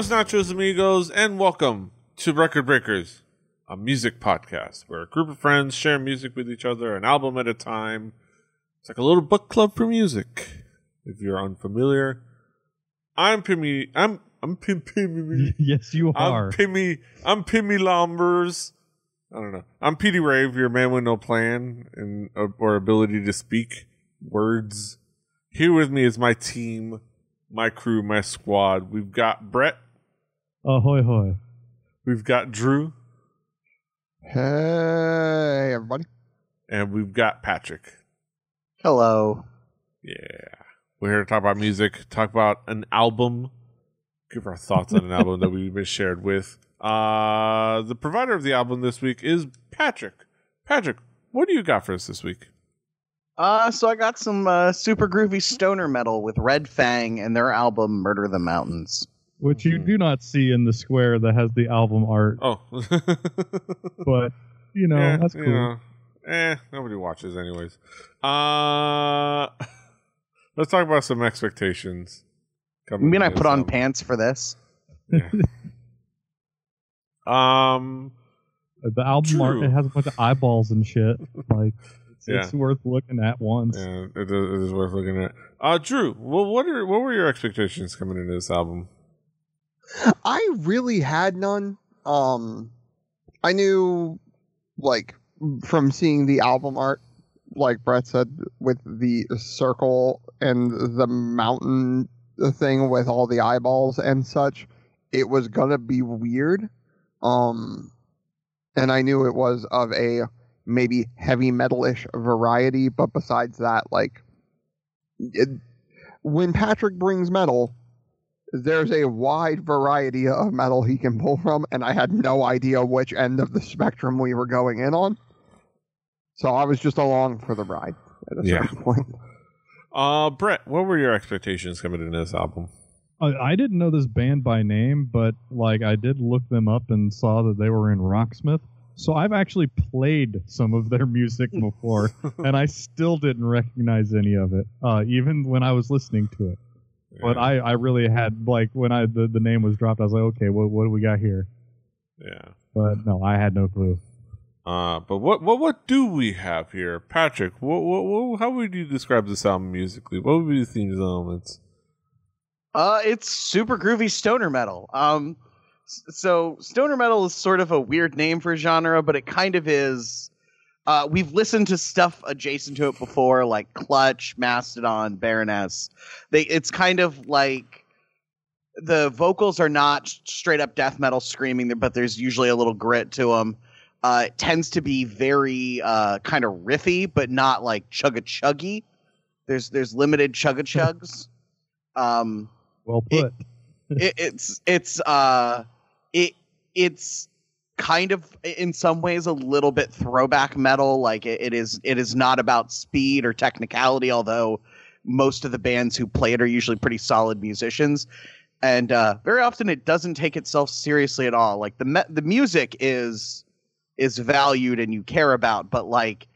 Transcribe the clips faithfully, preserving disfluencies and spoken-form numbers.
Buenos Nachos Amigos, and welcome to Record Breakers, a music podcast where a group of friends share music with each other, an album at a time. It's like a little book club for music, if you're unfamiliar. I'm Pimmy. I'm I'm Pim Pimmy. Yes, you are. I'm Pimmy. I'm Pimmy Lombers. I don't know. I'm Petey Rave, your man with no plan and or ability to speak words. Here with me is my team, my crew, my squad. We've got Brett. Ahoy, hoy. We've got Drew. Hey, everybody. And we've got Patrick. Hello. Yeah. We're here to talk about music, talk about an album, give our thoughts on an album that we've been shared with. Uh, the provider of the album this week is Patrick. Patrick, what do you got for us this week? Uh, so I got some uh, super groovy stoner metal with Red Fang and their album Murder the Mountains. Which you do not see in the square that has the album art. Oh. But, you know, eh, that's cool. You know, eh, nobody watches anyways. Uh, let's talk about some expectations. You mean I put on album. pants for this? Yeah. um, the album Drew. art, it has a bunch of eyeballs and shit. Like... Yeah. It's worth looking at once. Yeah, it is, it is worth looking at. Uh, Drew, well, what are what were your expectations coming into this album? I really had none. Um, I knew, like, from seeing the album art, like Brett said, with the circle and the mountain thing with all the eyeballs and such, it was gonna be weird. Um, and I knew it was of a maybe heavy metal-ish variety, but besides that, like, it, when Patrick brings metal, there's a wide variety of metal he can pull from, and I had no idea which end of the spectrum we were going in on, so I was just along for the ride at a yeah. certain point. Uh, Brett, what were your expectations coming into this album? I didn't know this band by name, but, like, I did look them up and saw that they were in Rocksmith. So I've actually played some of their music before, and I still didn't recognize any of it, uh, even when I was listening to it. Yeah. But I, I really had, like, when I the, the name was dropped, I was like, okay, what what do we got here? Yeah. But no, I had no clue. Uh, but what what what do we have here, Patrick? What what, what how would you describe this album musically? What would be the themes and elements? Uh, it's super groovy stoner metal. Um. So stoner metal is sort of a weird name for a genre, but it kind of is. Uh, we've listened to stuff adjacent to it before, like Clutch, Mastodon, Baroness. They, it's kind of like the vocals are not straight up death metal screaming, but there's usually a little grit to them. Uh, it tends to be very uh, kind of riffy, but not like chugga-chuggy. There's there's limited chugga-chugs. Um, well put. It, it, it's it's. Uh, It it's kind of in some ways a little bit throwback metal. Like it, it is it is not about speed or technicality, although most of the bands who play it are usually pretty solid musicians. And uh, very often it doesn't take itself seriously at all. Like the me- the music is is valued and you care about, but like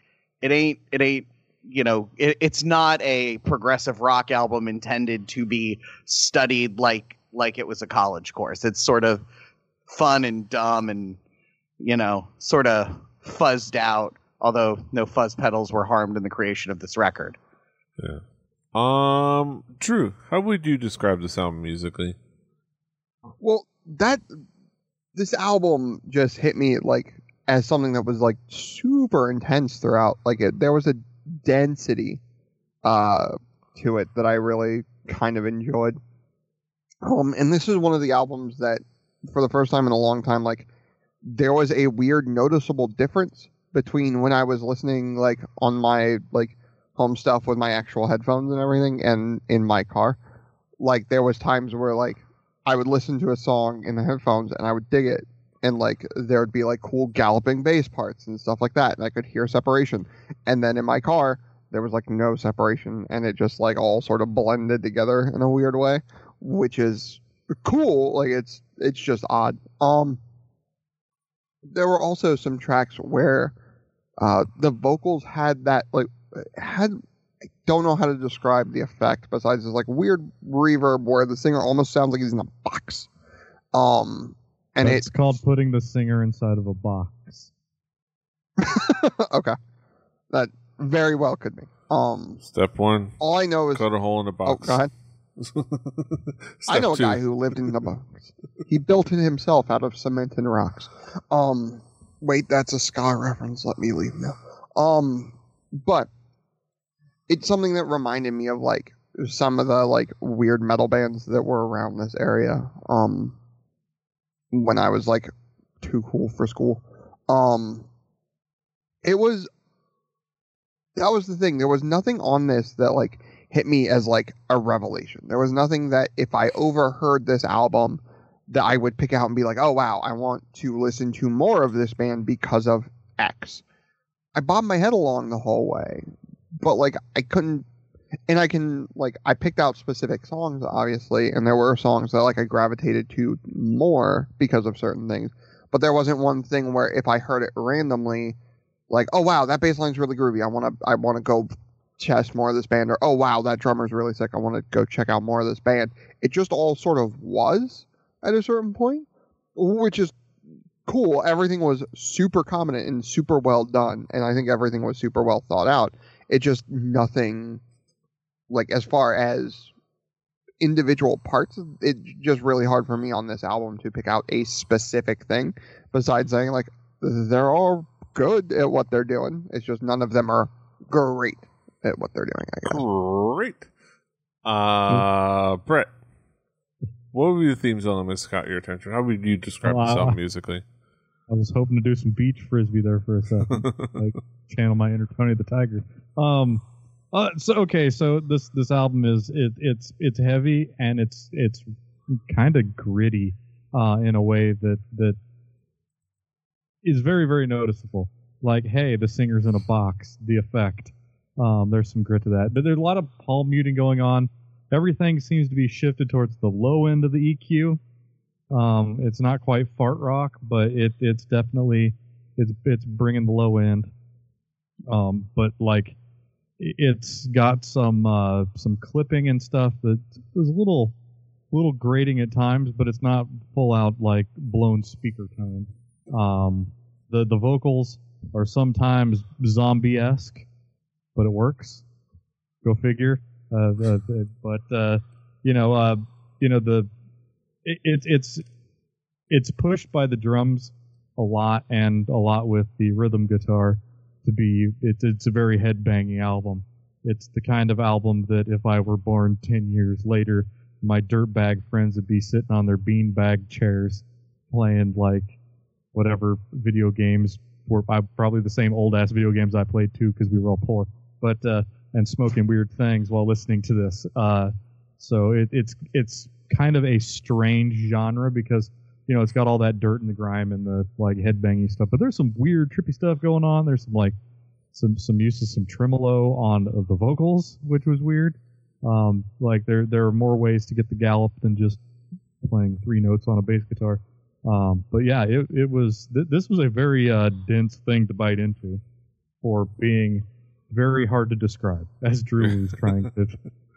it ain't it ain't you know it, it's not a progressive rock album intended to be studied like like it was a college course. It's sort of fun and dumb and, you know, sort of fuzzed out, although no fuzz pedals were harmed in the creation of this record. Yeah. Um, Drew, how would you describe this album musically? Well, that this album just hit me like as something that was like super intense throughout. Like it, there was a density uh, to it that I really kind of enjoyed. Um, and this is one of the albums that for the first time in a long time, like there was a weird noticeable difference between when I was listening, like on my like home stuff with my actual headphones and everything and in my car. Like there was times where like I would listen to a song in the headphones and I would dig it. And like, there would be like cool galloping bass parts and stuff like that. And I could hear separation. And then in my car, there was like no separation and it just like all sort of blended together in a weird way, which is cool. Like it's, It's just odd. Um, there were also some tracks where uh, the vocals had that, like, had, I don't know how to describe the effect besides this, like, weird reverb where the singer almost sounds like he's in a box. Um, and it's it, called putting the singer inside of a box. Okay, that very well could be. Um, Step one. All I know is cut a hole in a box. Oh, go ahead. I know two. a guy who lived in a box. He built it himself out of cement and rocks. Um, wait, that's a ska reference. Let me leave now. Um, but it's something that reminded me of like some of the like weird metal bands that were around this area. Um, when I was like too cool for school. Um, it was. That was the thing. There was nothing on this that like hit me as like a revelation. There was nothing that if I overheard this album that I would pick out and be like, oh wow, I want to listen to more of this band because of X. I bobbed my head along the whole way, but like I couldn't, and I can like, I picked out specific songs obviously, and there were songs that like I gravitated to more because of certain things, but there wasn't one thing where if I heard it randomly, like, oh wow, that bass line's really groovy, I want to I want to go test more of this band, or oh wow, that drummer's really sick, I want to go check out more of this band. It just all sort of was at a certain point, which is cool. Everything was super competent and super well done, and I think everything was super well thought out. It just nothing, like as far as individual parts, it's just really hard for me on this album to pick out a specific thing besides saying like they're all good at what they're doing. It's just none of them are great at what they're doing, I guess. Great. Uh, mm-hmm. Brett, what would be the theme song that caught your attention? How would you describe well, this album I, musically? I was hoping to do some beach frisbee there for a second. Like channel my inner Tony the Tiger. Um, uh, so okay, so this this album is it, it's it's heavy and it's it's kind of gritty uh, in a way that that. is very, very noticeable. Like, hey, the singer's in a box, the effect. Um, there's some grit to that. But there's a lot of palm muting going on. Everything seems to be shifted towards the low end of the E Q. Um, it's not quite fart rock, but it it's definitely, it's it's bringing the low end. Um, but, like, it's got some uh, some clipping and stuff that is a little, little grating at times, but it's not full-out, like, blown speaker tone. Um, the, the vocals are sometimes zombie-esque, but it works. Go figure. Uh, the, the, but uh, you know, uh, you know the it, it, it's it's pushed by the drums a lot and a lot with the rhythm guitar to be. It's it's a very head-banging album. It's the kind of album that if I were born ten years later, my dirtbag friends would be sitting on their beanbag chairs playing like. Whatever video games were probably the same old ass video games I played too because we were all poor, but uh, and smoking weird things while listening to this. Uh, so it, it's it's kind of a strange genre because you know it's got all that dirt and the grime and the like headbanging stuff, but there's some weird trippy stuff going on. There's some like some some use of some tremolo on of the vocals, which was weird. Um, like there there are more ways to get the gallop than just playing three notes on a bass guitar. Um, but yeah, it it was th- this was a very uh, dense thing to bite into, for being very hard to describe. As Drew was trying to,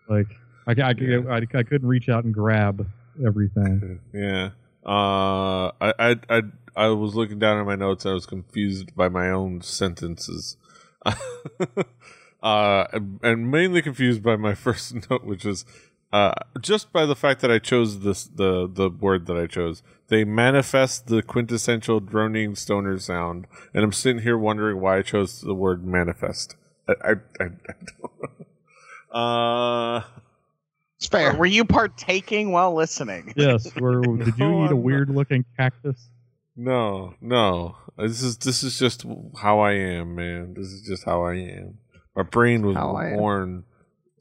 like, I I, yeah. I I couldn't reach out and grab everything. Yeah, uh, I I I, I was looking down at my notes. I was confused by my own sentences, uh, and, and mainly confused by my first note, which is. Uh, just by the fact that I chose this, the the word that I chose, they manifest the quintessential droning stoner sound, and I'm sitting here wondering why I chose the word manifest. I, I, I, I don't know. Uh, it's fair. Were you partaking while listening? Yes. Were, did you no, eat a weird looking cactus? No, no. This is this is just how I am, man. This is just how I am. My brain was born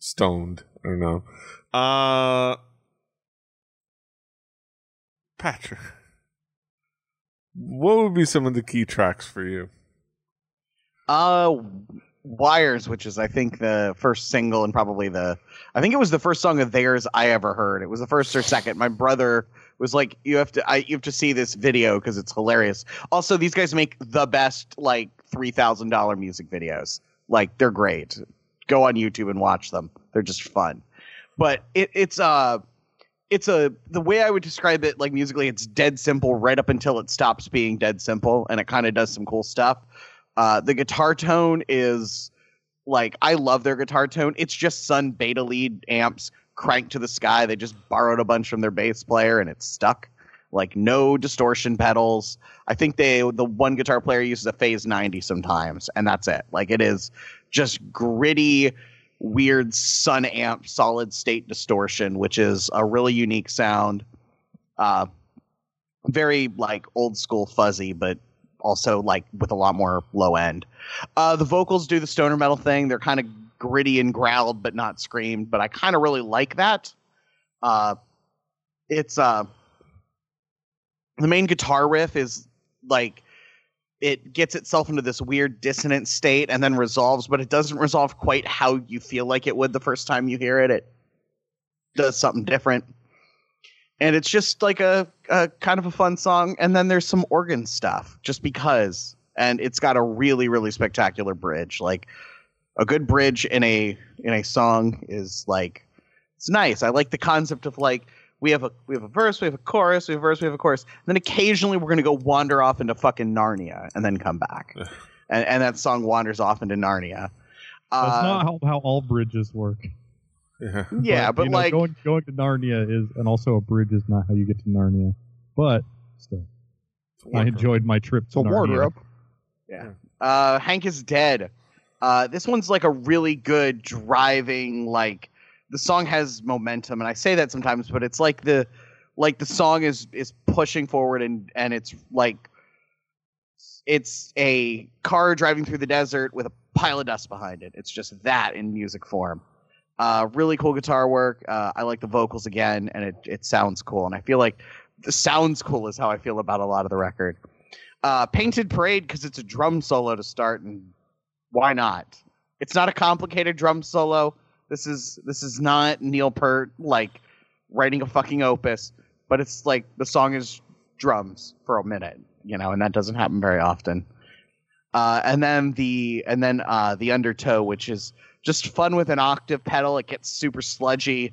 stoned. I don't know. Uh, Patrick, what would be some of the key tracks for you? Uh, Wires, which is I think the first single and probably the I think it was the first song of theirs I ever heard. It was the first or second. My brother was like, "You have to, I, you have to see this video because it's hilarious." Also, these guys make the best like three thousand dollar music videos. Like they're great. Go on YouTube and watch them. They're just fun. But it, it's uh, it's a the way I would describe it, like musically, it's dead simple right up until it stops being dead simple, and it kind of does some cool stuff. Uh, the guitar tone is like, I love their guitar tone. It's just Sun Beta lead amps cranked to the sky. They just borrowed a bunch from their bass player, and it's stuck. Like, no distortion pedals. I think they the one guitar player uses a Phase ninety sometimes, and that's it. Like, it is just gritty, weird Sun amp solid state distortion, which is a really unique sound. Uh, very, like, old school fuzzy, but also, like, with a lot more low end. Uh, the vocals do the stoner metal thing. They're kind of gritty and growled, but not screamed. But I kind of really like that. Uh, it's... Uh, The main guitar riff is like, it gets itself into this weird dissonant state and then resolves, but it doesn't resolve quite how you feel like it would the first time you hear it. It does something different. And it's just like a, a kind of a fun song. And then there's some organ stuff just because, and it's got a really, really spectacular bridge. Like, a good bridge in a, in a song is like, it's nice. I like the concept of like, We have a we have a verse, we have a chorus, we have a verse, we have a chorus. And then occasionally we're going to go wander off into fucking Narnia and then come back. and, and that song wanders off into Narnia. Uh, That's not how, how all bridges work. Yeah, yeah but, but like... Know, going, going to Narnia is... And also a bridge is not how you get to Narnia. But still, I enjoyed my trip to Narnia. It's a wardrobe. Yeah. Uh, Hank is Dead. Uh, this one's like a really good driving, like... The song has momentum, and I say that sometimes, but it's like the like the song is is pushing forward, and, and it's like it's a car driving through the desert with a pile of dust behind it. It's just that in music form. Uh, really cool guitar work. Uh, I like the vocals again, and it, it sounds cool. And I feel like the sounds cool is how I feel about a lot of the record. Uh, Painted Parade, because it's a drum solo to start, and why not? It's not a complicated drum solo. This is this is not Neil Peart, like, writing a fucking opus, but it's like the song is drums for a minute, you know, and that doesn't happen very often. Uh, and then the and then uh, the undertow, which is just fun with an octave pedal. It gets super sludgy,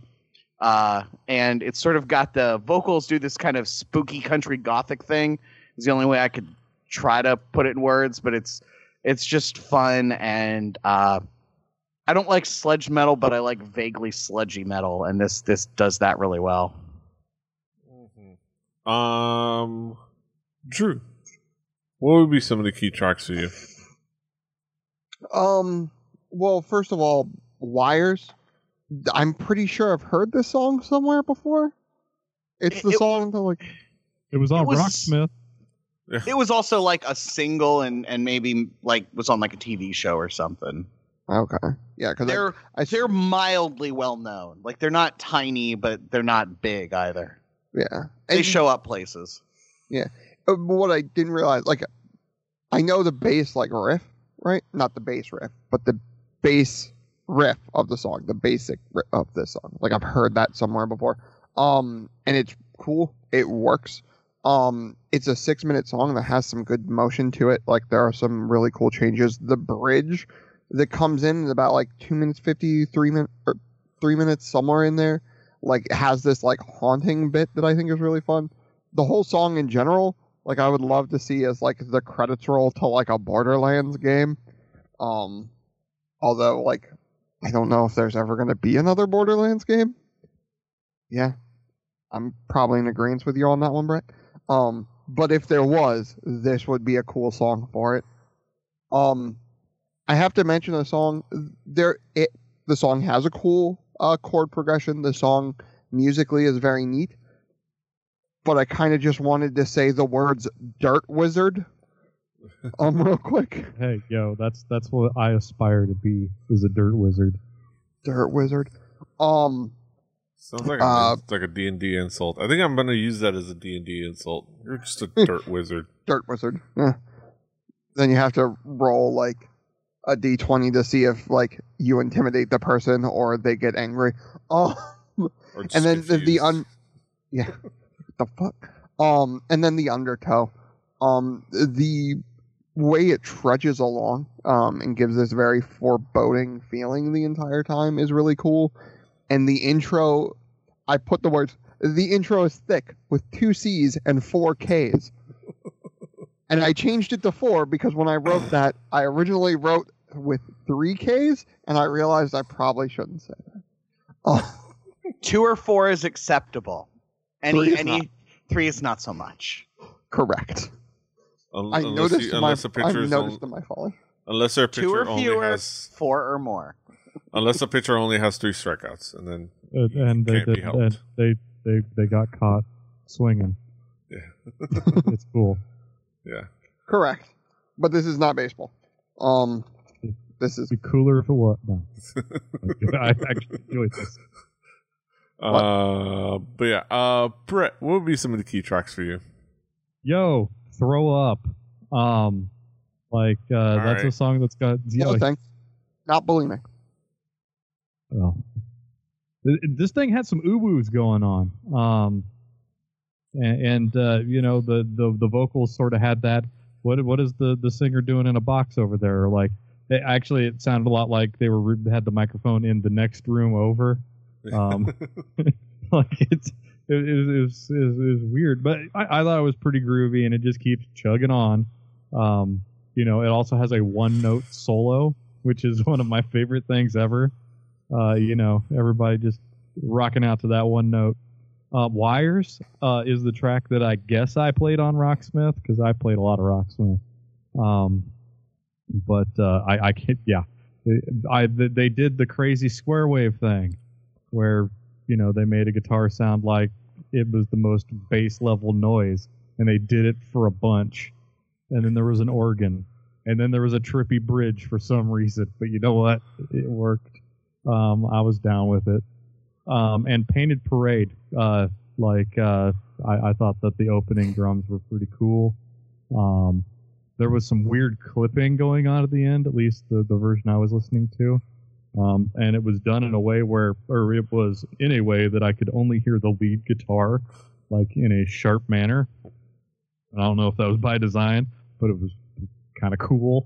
uh, and it's sort of got the vocals do this kind of spooky country gothic thing. It's the only way I could try to put it in words, but it's it's just fun and. Uh, I don't like sludge metal, but I like vaguely sludgy metal, and this this does that really well. Mm-hmm. Um, Drew, what would be some of the key tracks for you? Um, well, first of all, Wires. I'm pretty sure I've heard this song somewhere before. It's the it, song that like it was on it was, Rocksmith. It was also like a single, and and maybe like was on like a T V show or something. Okay. Yeah, because they're I, I, they're mildly well known. Like, they're not tiny, but they're not big either. Yeah, and they show up places. Yeah, but what I didn't realize, like, I know the bass like riff, right? Not the bass riff, but the bass riff of the song, the basic riff of this song. Like, I've heard that somewhere before. Um, and it's cool. It works. Um, it's a six-minute song that has some good motion to it. Like, there are some really cool changes. The bridge. That comes in at about like two minutes fifty, three minutes, three minutes somewhere in there. Like, it has this like haunting bit that I think is really fun. The whole song in general, like, I would love to see as like the credits roll to like a Borderlands game. Um, although like I don't know if there's ever going to be another Borderlands game. Yeah, I'm probably in agreement with you on that one, Brett. Um, but if there was, this would be a cool song for it. Um. I have to mention the song. There, it, the song has a cool uh, chord progression. The song musically is very neat. But I kind of just wanted to say the words "Dirt Wizard" um, real quick. Hey, yo, that's that's what I aspire to be, is a dirt wizard. Dirt wizard. Um, Sounds like uh, a, like a D and D insult. I think I'm going to use that as a D and D insult. You're just a dirt wizard. Dirt wizard. Yeah. Then you have to roll, like, a D twenty to see if like you intimidate the person or they get angry. Oh, and then the, the un, yeah, what the fuck. Um, and then the undertow, um, the way it trudges along, um, and gives this very foreboding feeling the entire time is really cool. And the intro, I put the words The intro is thick with two C's and four K's. And I changed it to four because when I wrote that, I originally wrote with three K's, and I realized I probably shouldn't say that. Oh. Two or four is acceptable. Any, three is any, not. Three is not so much. Correct. Un- I noticed you, my, I've noticed on, my folly. Unless a picture Two or fewer, only has... four or more. Unless a pitcher only has three strikeouts, and then uh, and they, can't they, be helped. And they, they, they got caught swinging. Yeah. It's cool. Yeah. Correct. But this is not baseball. Um, it, this is... It'd be cooler if it was. No. I actually enjoyed this. Uh, but yeah, uh, Brett, what would be some of the key tracks for you? Yo, throw up. Um, like uh, that's right. A song that's got you know, thing. Not bulimic. Well, this thing had some uwoos going on, um, and, and uh, you know the, the, the vocals sort of had that. What what is the, the singer doing in a box over there? Like they, actually, it sounded a lot like they were had the microphone in the next room over. Um, like it's it, it, it, was, it, was, it was weird, but I, I thought it was pretty groovy, and it just keeps chugging on. Um, you know, it also has a one note solo, which is one of my favorite things ever. Uh, you know, everybody just rocking out to that one note. Uh, Wires uh, is the track that I guess I played on Rocksmith, because I played a lot of Rocksmith. Um, but uh, I, I can't, yeah. I, they did the crazy square wave thing where, you know, they made a guitar sound like it was the most bass level noise, and they did it for a bunch. And then there was an organ, and then there was a trippy bridge for some reason. But you know what? It worked. Um, I was down with it. Um, and Painted Parade, uh, like uh, I, I thought that the opening drums were pretty cool. Um, there was some weird clipping going on at the end, at least the, the version I was listening to. Um, and it was done in a way where, or it was in a way that I could only hear the lead guitar, like in a sharp manner. I don't know if that was by design, but it was kind of cool.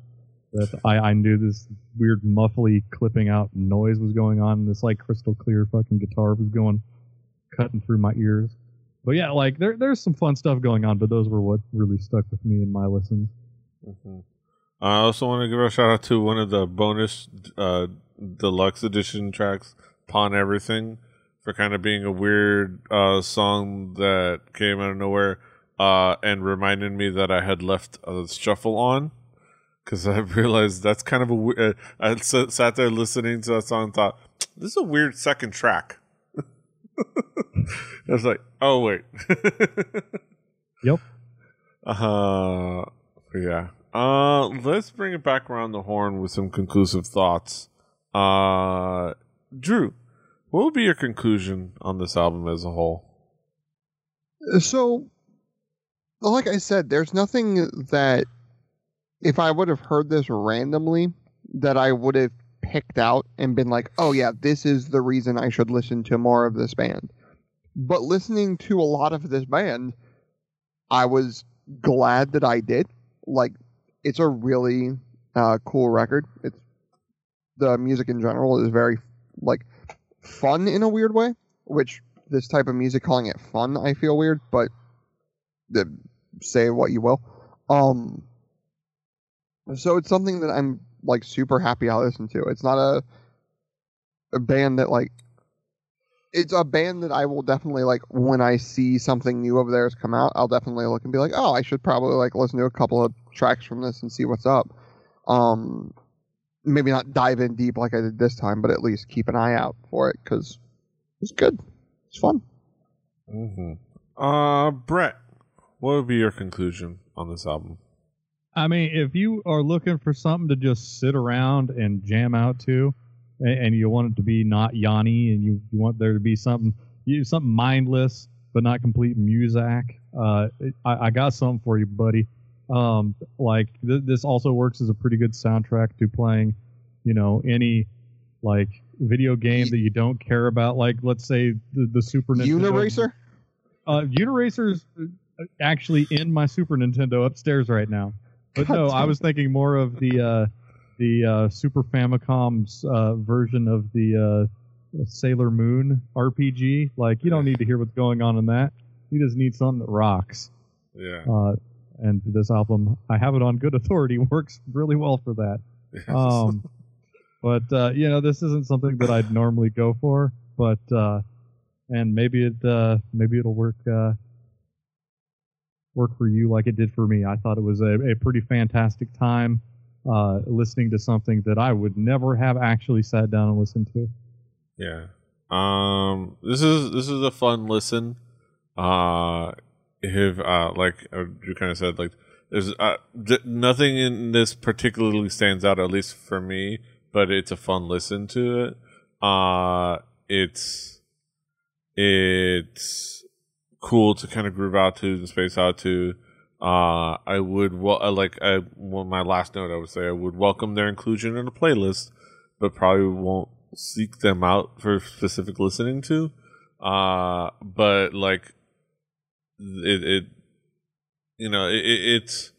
That I, I knew this weird muffly clipping out noise was going on, and this like crystal clear fucking guitar was going cutting through my ears. But yeah, like there there's some fun stuff going on, but those were what really stuck with me in my listens. Mm-hmm. I also want to give a shout out to one of the bonus uh, deluxe edition tracks, Pawn Everything, for kind of being a weird uh, song that came out of nowhere uh, and reminded me that I had left a shuffle on. Because I realized that's kind of a weird... I sat there listening to that song and thought, this is a weird second track. I was like, oh, wait. Yep. Uh, yeah. Uh, let's bring it back around the horn with some conclusive thoughts. Uh, Drew, what would be your conclusion on this album as a whole? So, like I said, there's nothing that... if I would have heard this randomly, that I would have picked out and been like, oh yeah, this is the reason I should listen to more of this band. But listening to a lot of this band, I was glad that I did. Like, it's a really uh, cool record. It's the music in general is very, like, fun in a weird way, which this type of music, calling it fun, I feel weird, but the, say what you will. Um... So it's something that I'm, like, super happy I listen to. It's not a, a band that, like... It's a band that I will definitely, like, when I see something new of theirs come out, I'll definitely look and be like, oh, I should probably, like, listen to a couple of tracks from this and see what's up. Um, maybe not dive in deep like I did this time, but at least keep an eye out for it, because it's good. It's fun. Mm-hmm. Uh, Brett, what would be your conclusion on this album? I mean, if you are looking for something to just sit around and jam out to, and, and you want it to be not Yanni, and you, you want there to be something you, something mindless but not complete muzak, uh, it, I, I got something for you, buddy. Um, like th- this also works as a pretty good soundtrack to playing, you know, any like video game that you don't care about. Like let's say the, the Super Nintendo. Uniracer. Uh, Uniracer's actually in my Super Nintendo upstairs right now. But no, I was thinking more of the uh, the uh, Super Famicom's uh, version of the uh, a Sailor Moon R P G. Like, you don't need to hear what's going on in that. You just need something that rocks. Yeah. Uh, and this album, I have it on good authority, works really well for that. Yes. Um, but, uh, you know, this isn't something that I'd normally go for, but, uh, and maybe it, uh, maybe it'll work, uh, work for you like it did for me. I thought it was a, a pretty fantastic time, uh, listening to something that I would never have actually sat down and listened to. Yeah. Um, this is, this is a fun listen. Uh, Have uh, like uh, you kind of said, like there's uh, d- nothing in this particularly stands out, at least for me. But it's a fun listen to it. Uh, it's it's cool to kind of groove out to and space out to. Uh, I would wel- like I well, my last note. I would say I would welcome their inclusion in a playlist, but probably won't seek them out for specific listening to. Uh, but like. It, it, you know, it, it, it's.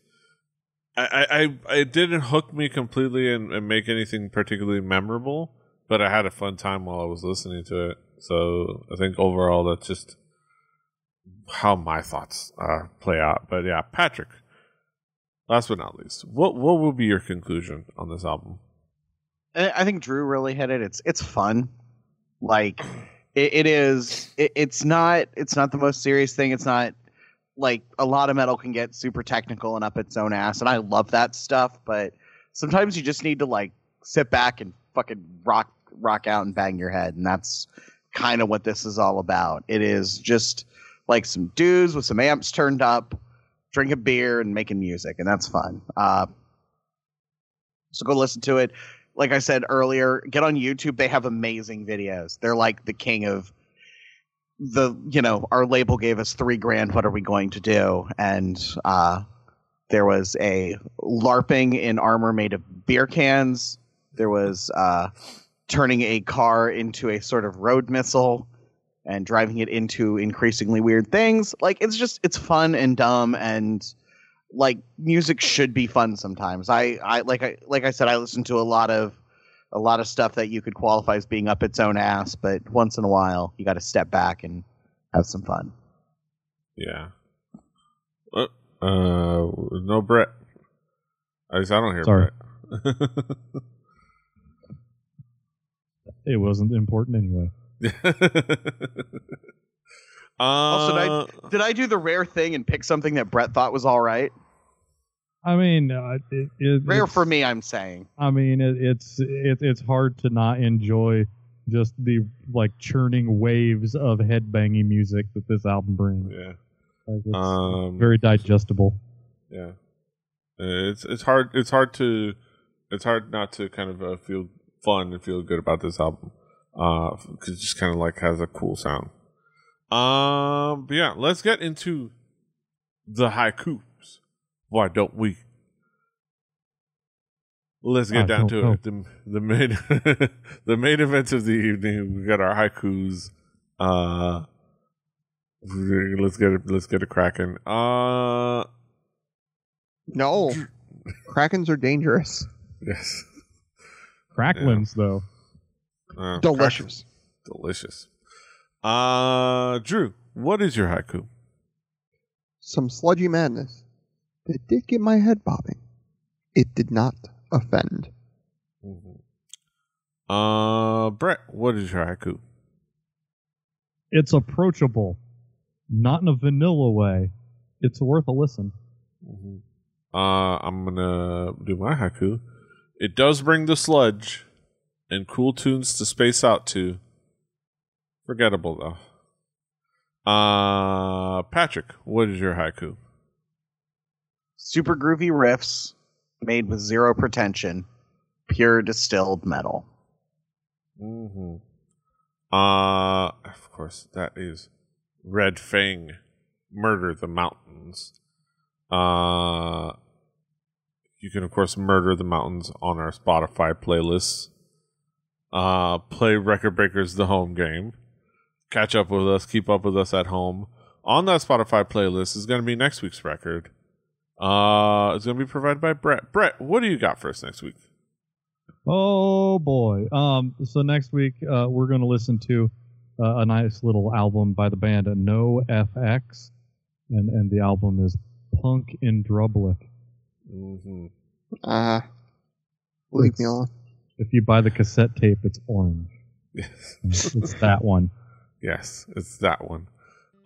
I, I, I didn't hook me completely and, and make anything particularly memorable, but I had a fun time while I was listening to it. So I think overall that's just how my thoughts uh, play out. But yeah, Patrick. Last but not least, what what will be your conclusion on this album? I think Drew really hit it. It's it's fun, like. It is. It's not. It's not the most serious thing. It's not like a lot of metal can get super technical and up its own ass, and I love that stuff. But sometimes you just need to like sit back and fucking rock, rock out and bang your head, and that's kind of what this is all about. It is just like some dudes with some amps turned up, drinking beer and making music, and that's fun. Uh, so go listen to it. Like I said earlier, get on YouTube. They have amazing videos. They're like the king of the, you know, our label gave us three grand. What are we going to do? And uh, there was a LARPing in armor made of beer cans. There was uh, turning a car into a sort of road missile and driving it into increasingly weird things. Like, it's just, it's fun and dumb and... Like, music should be fun sometimes. I, I like I like I said, I listen to a lot of a lot of stuff that you could qualify as being up its own ass, but once in a while you got to step back and have some fun. Yeah. Uh, uh no Brett. At least I don't hear Sorry. Brett. It wasn't important anyway. Uh, also, did I, did I do the rare thing and pick something that Brett thought was all right? I mean, uh, it, it, rare for me, I'm saying. I mean, it, it's it, it's hard to not enjoy just the like churning waves of headbanging music that this album brings. Yeah, like it's um, very digestible. Yeah, it's it's hard it's hard to it's hard not to kind of uh, feel fun and feel good about this album because uh, it just kind of like has a cool sound. Um, but yeah, let's get into the haikus. Why don't we? Let's get I down to know. it. The, the main, the main events of the evening. We got our haikus. Uh, let's get it. Let's get it cracking. Uh, no, Krakens are dangerous. Yes, cracklins yeah. though. Uh, delicious, Krakens. delicious. Uh, Drew, what is your haiku? Some sludgy madness that did get my head bobbing. It did not offend. Mm-hmm. Uh, Brett, what is your haiku? It's approachable, not in a vanilla way. It's worth a listen. Mm-hmm. Uh, I'm gonna do my haiku. It does bring the sludge and cool tunes to space out to. Forgettable, though. Uh, Patrick, what is your haiku? Super groovy riffs made with zero pretension. Pure distilled metal. Mm-hmm. Uh, of course, that is Red Fang, Murder the Mountains. Uh, you can, of course, murder the mountains on our Spotify playlists. Uh, play Record Breakers, the home game. Catch up with us, keep up with us at home. On that Spotify playlist is going to be next week's record. Uh, it's going to be provided by Brett. Brett, what do you got for us next week? Oh boy. Um, so next week uh, we're going to listen to uh, a nice little album by the band N O F X, and and the album is Punk in Drubleck. Mm-hmm. Uh, leave it's, me alone. If you buy the cassette tape, it's orange. Yes. It's that one. Yes, it's that one.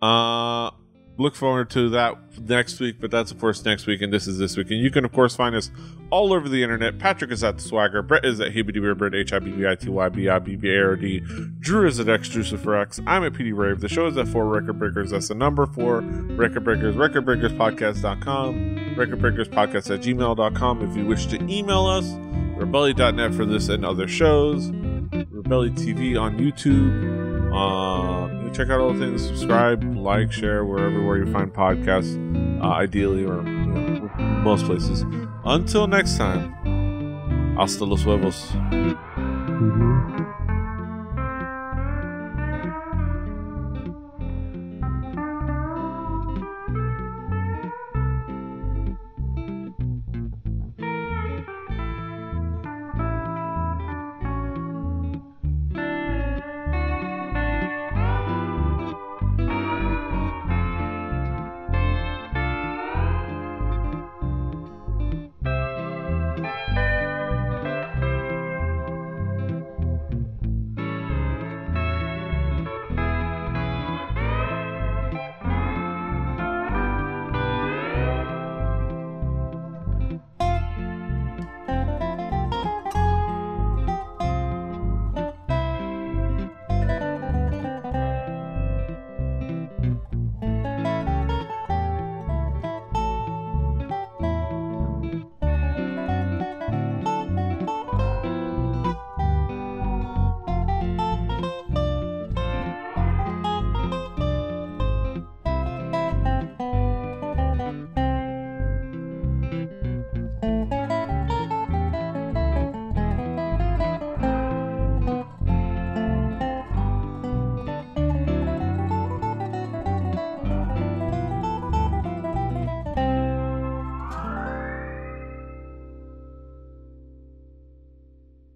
Uh, look forward to that next week, but that's of course next week, and this is this week. And you can of course find us all over the internet. Patrick is at the Swagger, Brett is at HibbityBearBird, H I B B I T Y B I B B A R D, Drew is at Xdruciferx, I'm at P D Rave, the show is at four Record Breakers, that's the number four Record Breakers, record breakers podcast dot com, record breakers podcast at gmail dot com if you wish to email us, rebelly dot net for this and other shows, Rebelly T V on YouTube. Um, uh, check out all the things, subscribe, like, share, wherever where you find podcasts, uh, ideally, or you know, most places. Until next time, hasta los huevos.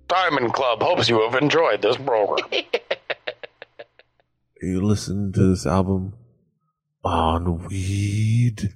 Diamond Club hopes you have enjoyed this program. You listen to this album on weed.